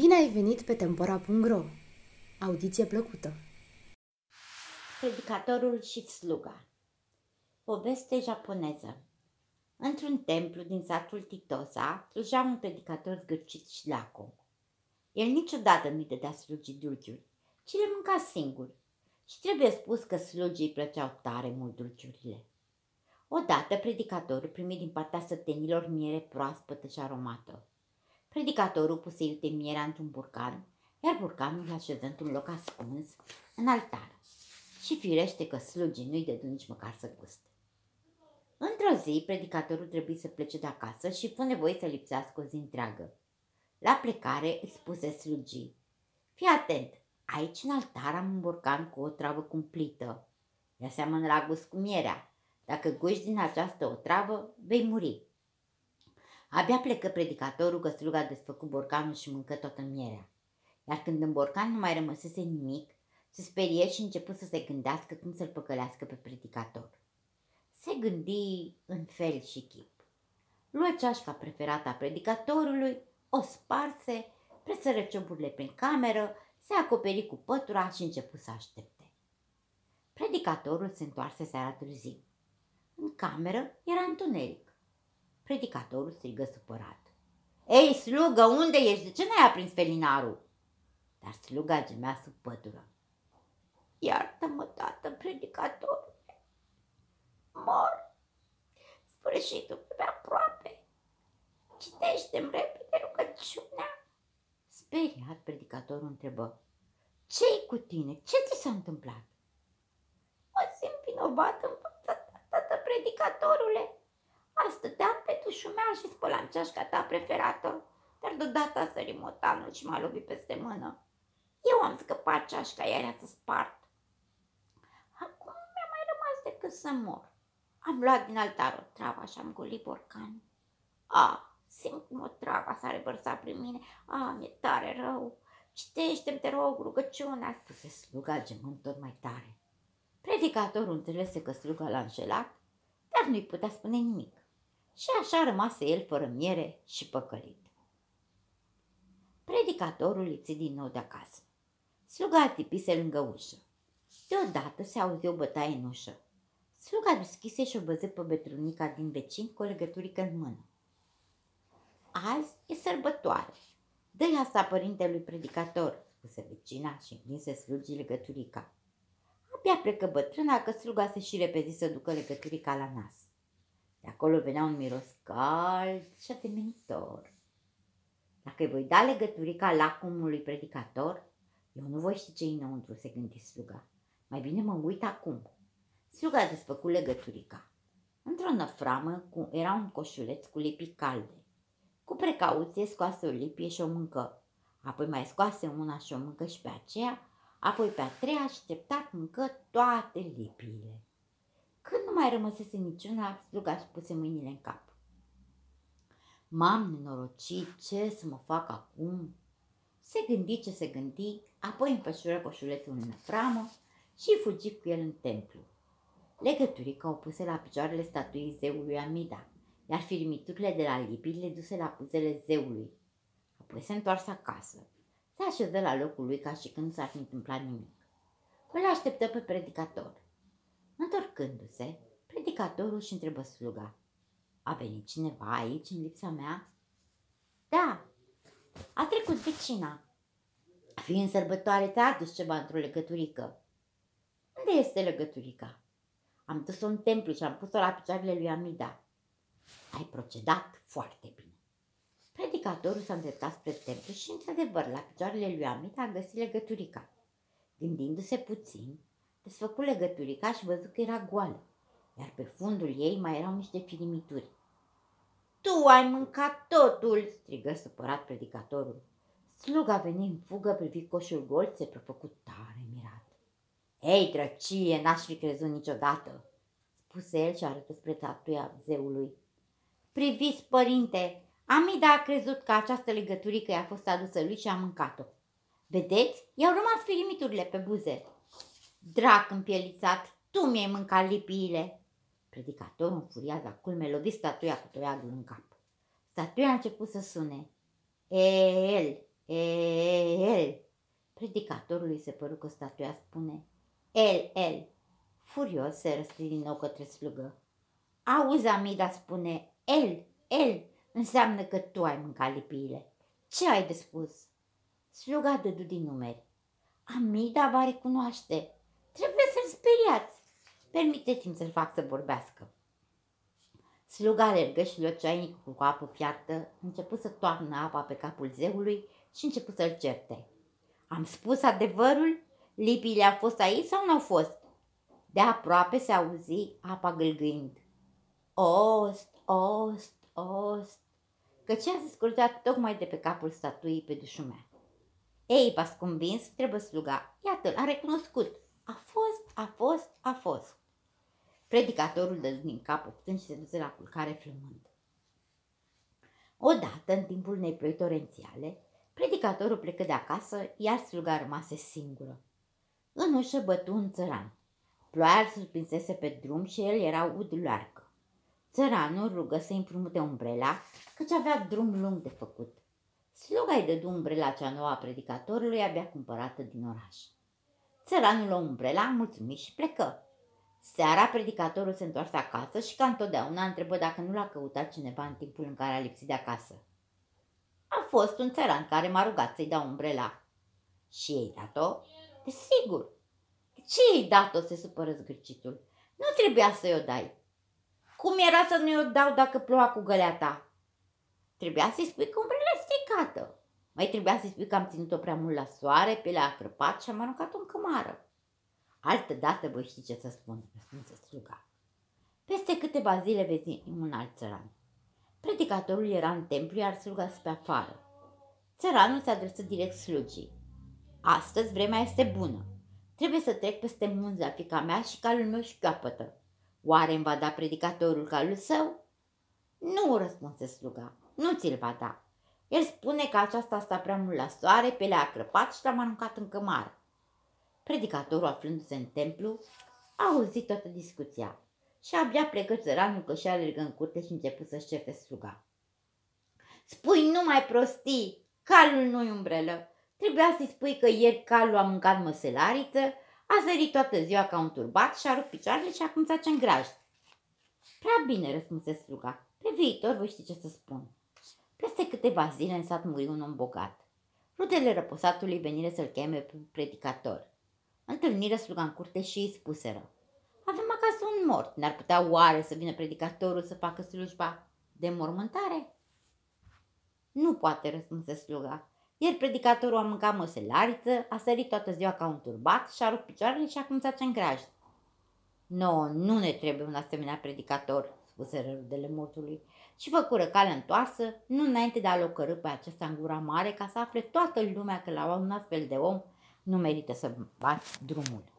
Bine ai venit pe Tempora.ro! Audiție plăcută! Predicatorul și sluga. Poveste japoneză. Într-un templu din satul Titosa slujea un predicator zgârcit și laco. El niciodată nu-i dădea slugii dulciuri, ci le mânca singur. Și trebuie spus că slugii îi plăceau tare mult dulciurile. Odată predicatorul primi din partea sătenilor miere proaspătă și aromată. Predicatorul puse iute mierea într-un burcan, iar burcanul îl așeză într-un loc ascuns, în altar. Și firește că slugii nu-i dădu nici măcar să guste. Într-o zi, predicatorul trebuie să plece de acasă și fu nevoie să lipsească o zi întreagă. La plecare îi spuse slugii: "Fii atent! Aici, în altar, am un borcan cu o travă cumplită. Ea seamănă la gust cu mierea. Dacă guști din această otravă, vei muri." Abia plecă predicatorul că sluga desfăcu borcanul și mâncă toată mierea. Iar când în borcan nu mai rămăsese nimic, se sperie și începu să se gândească cum să-l păcălească pe predicator. Se gândi în fel și chip. Luă ceașca preferată a predicatorului, o sparse, presără cioburile prin cameră, se acoperi cu pătura și începu să aștepte. Predicatorul se întoarse seara târziu. În cameră era întuneric. Predicatorul strigă supărat: "Ei, slugă, unde ești? De ce n-ai aprins felinarul?" Dar sluga gemea sub pătură. "Iartă-mă, tată, predicatorul, mor. Sfârșitul pe aproape. Citește-mi repede rugăciunea." Speriat, predicatorul întrebă: "Ce-i cu tine? Ce ți s-a întâmplat?" "Mă simt vinovat în fața ta, tată predicatorule. Astăteam pe tușumea și spălam ceașca ta preferată, dar deodată a sărit motanul și m-a lovit peste mână. Eu am scăpat ceașca, iar ea s-a spart. Acum nu mi-a mai rămas decât să mor. Am luat din altar o travă și am golit borcanul. Simt cum o travă s-a revărsat prin mine. Mi-e tare rău. Citește-mi, te rog, rugăciunea." Spuse sluga gemând tot mai tare. Predicatorul înțelese că sluga l-a înșelat, dar nu-i putea spune nimic. Și așa rămase el fără miere și păcălit. Predicatorul lipsi din nou de acasă. Sluga atipise lângă ușă. Deodată se auzi o bătaie în ușă. Sluga deschise și o văză pe bătrânica din vecin cu o legăturică în mână. "Azi e sărbătoare. Dă-i asta părintelui predicator," spuse vecina și învinse slugii legăturica. Abia plecă bătrâna că sluga se și repezi să ducă legăturica la nas. De acolo venea un miros cald și atemenitor. "Dacă îi voi da legăturica lacumului predicator, eu nu voi ști ce înăuntru," se gândi sluga. "Mai bine mă uit acum." Sluga desfăcu legăturica. Într-o năframă era un coșuleț cu lipi calde. Cu precauție scoase o lipie și o mâncă, apoi mai scoase una și o mâncă și pe aceea, apoi pe a treia și treptat mâncă toate lipiile. Când nu mai rămăsese niciuna, sluga și puse mâinile în cap. "M-am nenorocit, ce să mă fac acum?" Se gândi ce se gândi, apoi înfășură coșulețul în năframă și fugi cu el în templu. Legăturica o puse la picioarele statuii zeului Amida, iar firmiturile de la lipi le duse la buzele zeului. Apoi se întoarse acasă. Se așeză la locul lui ca și când nu s-ar fi întâmplat nimic. Îl așteptă pe predicator. Întorcându-se, predicatorul își întrebă sluga: "A venit cineva aici în lipsa mea?" "Da, a trecut vecina. Fiind sărbătoare, ți-a adus ceva într-o legăturică." "Unde este legăturica?" "Am dus-o în templu și am pus-o la picioarele lui Amida." "Ai procedat foarte bine." Predicatorul s-a îndreptat spre templu și, într-adevăr, la picioarele lui Amida a găsit legăturica. Gândindu-se puțin, desfăcu legăturica și văzu că era goală, iar pe fundul ei mai erau niște firimituri. "Tu ai mâncat totul!" strigă supărat predicatorul. Sluga veni în fugă, privi coșul gol, se prefăcu tare mirat. "Ei, drăcie, n-aș fi crezut niciodată!" spuse el și arătă spre statuia zeului. "Priviți, părinte, Amida a crezut că această legăturică i-a fost adusă lui și a mâncat-o. Vedeți? I-au rămas firimiturile pe buze." "Drac împielițat, tu mi-ai mâncat lipiile!" Predicatorul, înfuriat la culme, lovi statuia cu toiagul în cap. Statuia a început să sune: "El, El! Predicatorului se păru că statuia spune El, el! Furios se răstri din nou către slugă. Auzi, Amida, spune El, el! Înseamnă că tu ai mâncat lipiile. Ce ai de spus? Sluga dădu din numeri. Amida va recunoaște. Trebuie să-l speriați. Permiteți-mi să-l fac să vorbească. Sluga alergă și luă ceainicul cu apă fiartă, început să toarnă apa pe capul zeului și început să-l certe. Am spus adevărul? Lipiile au fost aici sau n-au fost? De aproape se auzi apa gâlgâind. Ost, ost, ost, căcea se scurgea tocmai de pe capul statuii pe dușumea. Ei, v-ați convins? Trebuie sluga. Iată-l, a recunoscut. A fost, a fost, a fost. Predicatorul dă din cap oftând și se duce la culcare flămând. Odată, în timpul unei ploi torențiale, predicatorul plecă de acasă, iar sluga rămase singură. În ușă bătu un țăran. Ploaia îl surprinsese pe drum și el era ud luarcă. Țăranul rugă să-i împrumute umbrela, căci avea drum lung de făcut. Sluga-i dădu umbrela cea nouă a predicatorului, abia cumpărată din oraș. Țăranul luă umbrela, mulțumit și plecă. Seara, predicatorul se întoarse acasă și, ca întotdeauna, întrebă dacă nu l-a căutat cineva în timpul în care a lipsit de acasă. A fost un țăran care m-a rugat să-i dau umbrela. Și ei dat-o? Desigur! De ce ei dat-o? Se supără zgârcitul. Nu trebuia să-i o dai. Cum era să nu-i o dau dacă ploua cu găleata? Trebuia să-i spui că umbrela e stricată. Mai trebuia să-i spui că am ținut-o prea mult la soare, pielea a crăpat și am aruncat-o în cămară. Altă dată voi ști ce să spun, răspunse sluga. Peste câteva zile vezi un alt țăran. Predicatorul era în templu, iar sluga se pe afară. Țăranul se adresă direct slugii. Astăzi vremea este bună. Trebuie să trec peste munți la fiica mea și calul meu și capătă. Oare îmi va da predicatorul calul său? Nu, răspunse sluga. Nu ți-l va da. El spune că aceasta a stat prea mult la soare, pe le-a crăpat și l-am aruncat în cămară. Predicatorul, aflându-se în templu, a auzit toată discuția și abia plecă țăranul că și alergă în curte și început să-și certe sluga. Spui numai prostii, calul nu-i umbrelă. Trebuia să-i spui că ieri calul a mâncat măselariță, a zărit toată ziua ca un turbat și a rupt picioarele și acum zace în grajd. Prea bine, răspunse sluga, pe viitor voi ști ce să spun. Peste câteva zile în sat muri un om bogat. Rudele răposatului venire să-l cheme pe predicator. Întâlniră sluga în curte și îi spuseră: avem acasă un mort, n-ar putea oare să vină predicatorul să facă slujba de mormântare? Nu poate, răspunse sluga. Ieri predicatorul a mâncat măselariță, a sărit toată ziua ca un turbat și a rupt picioarele și acum zace în grajd. No, nu ne trebuie un asemenea predicator, spuseră rudele mortului și făcură calea întoarsă, nu înainte de a-l ocărî pe acesta în gura mare, ca să afle toată lumea că la un astfel de om nu merită să bați drumul.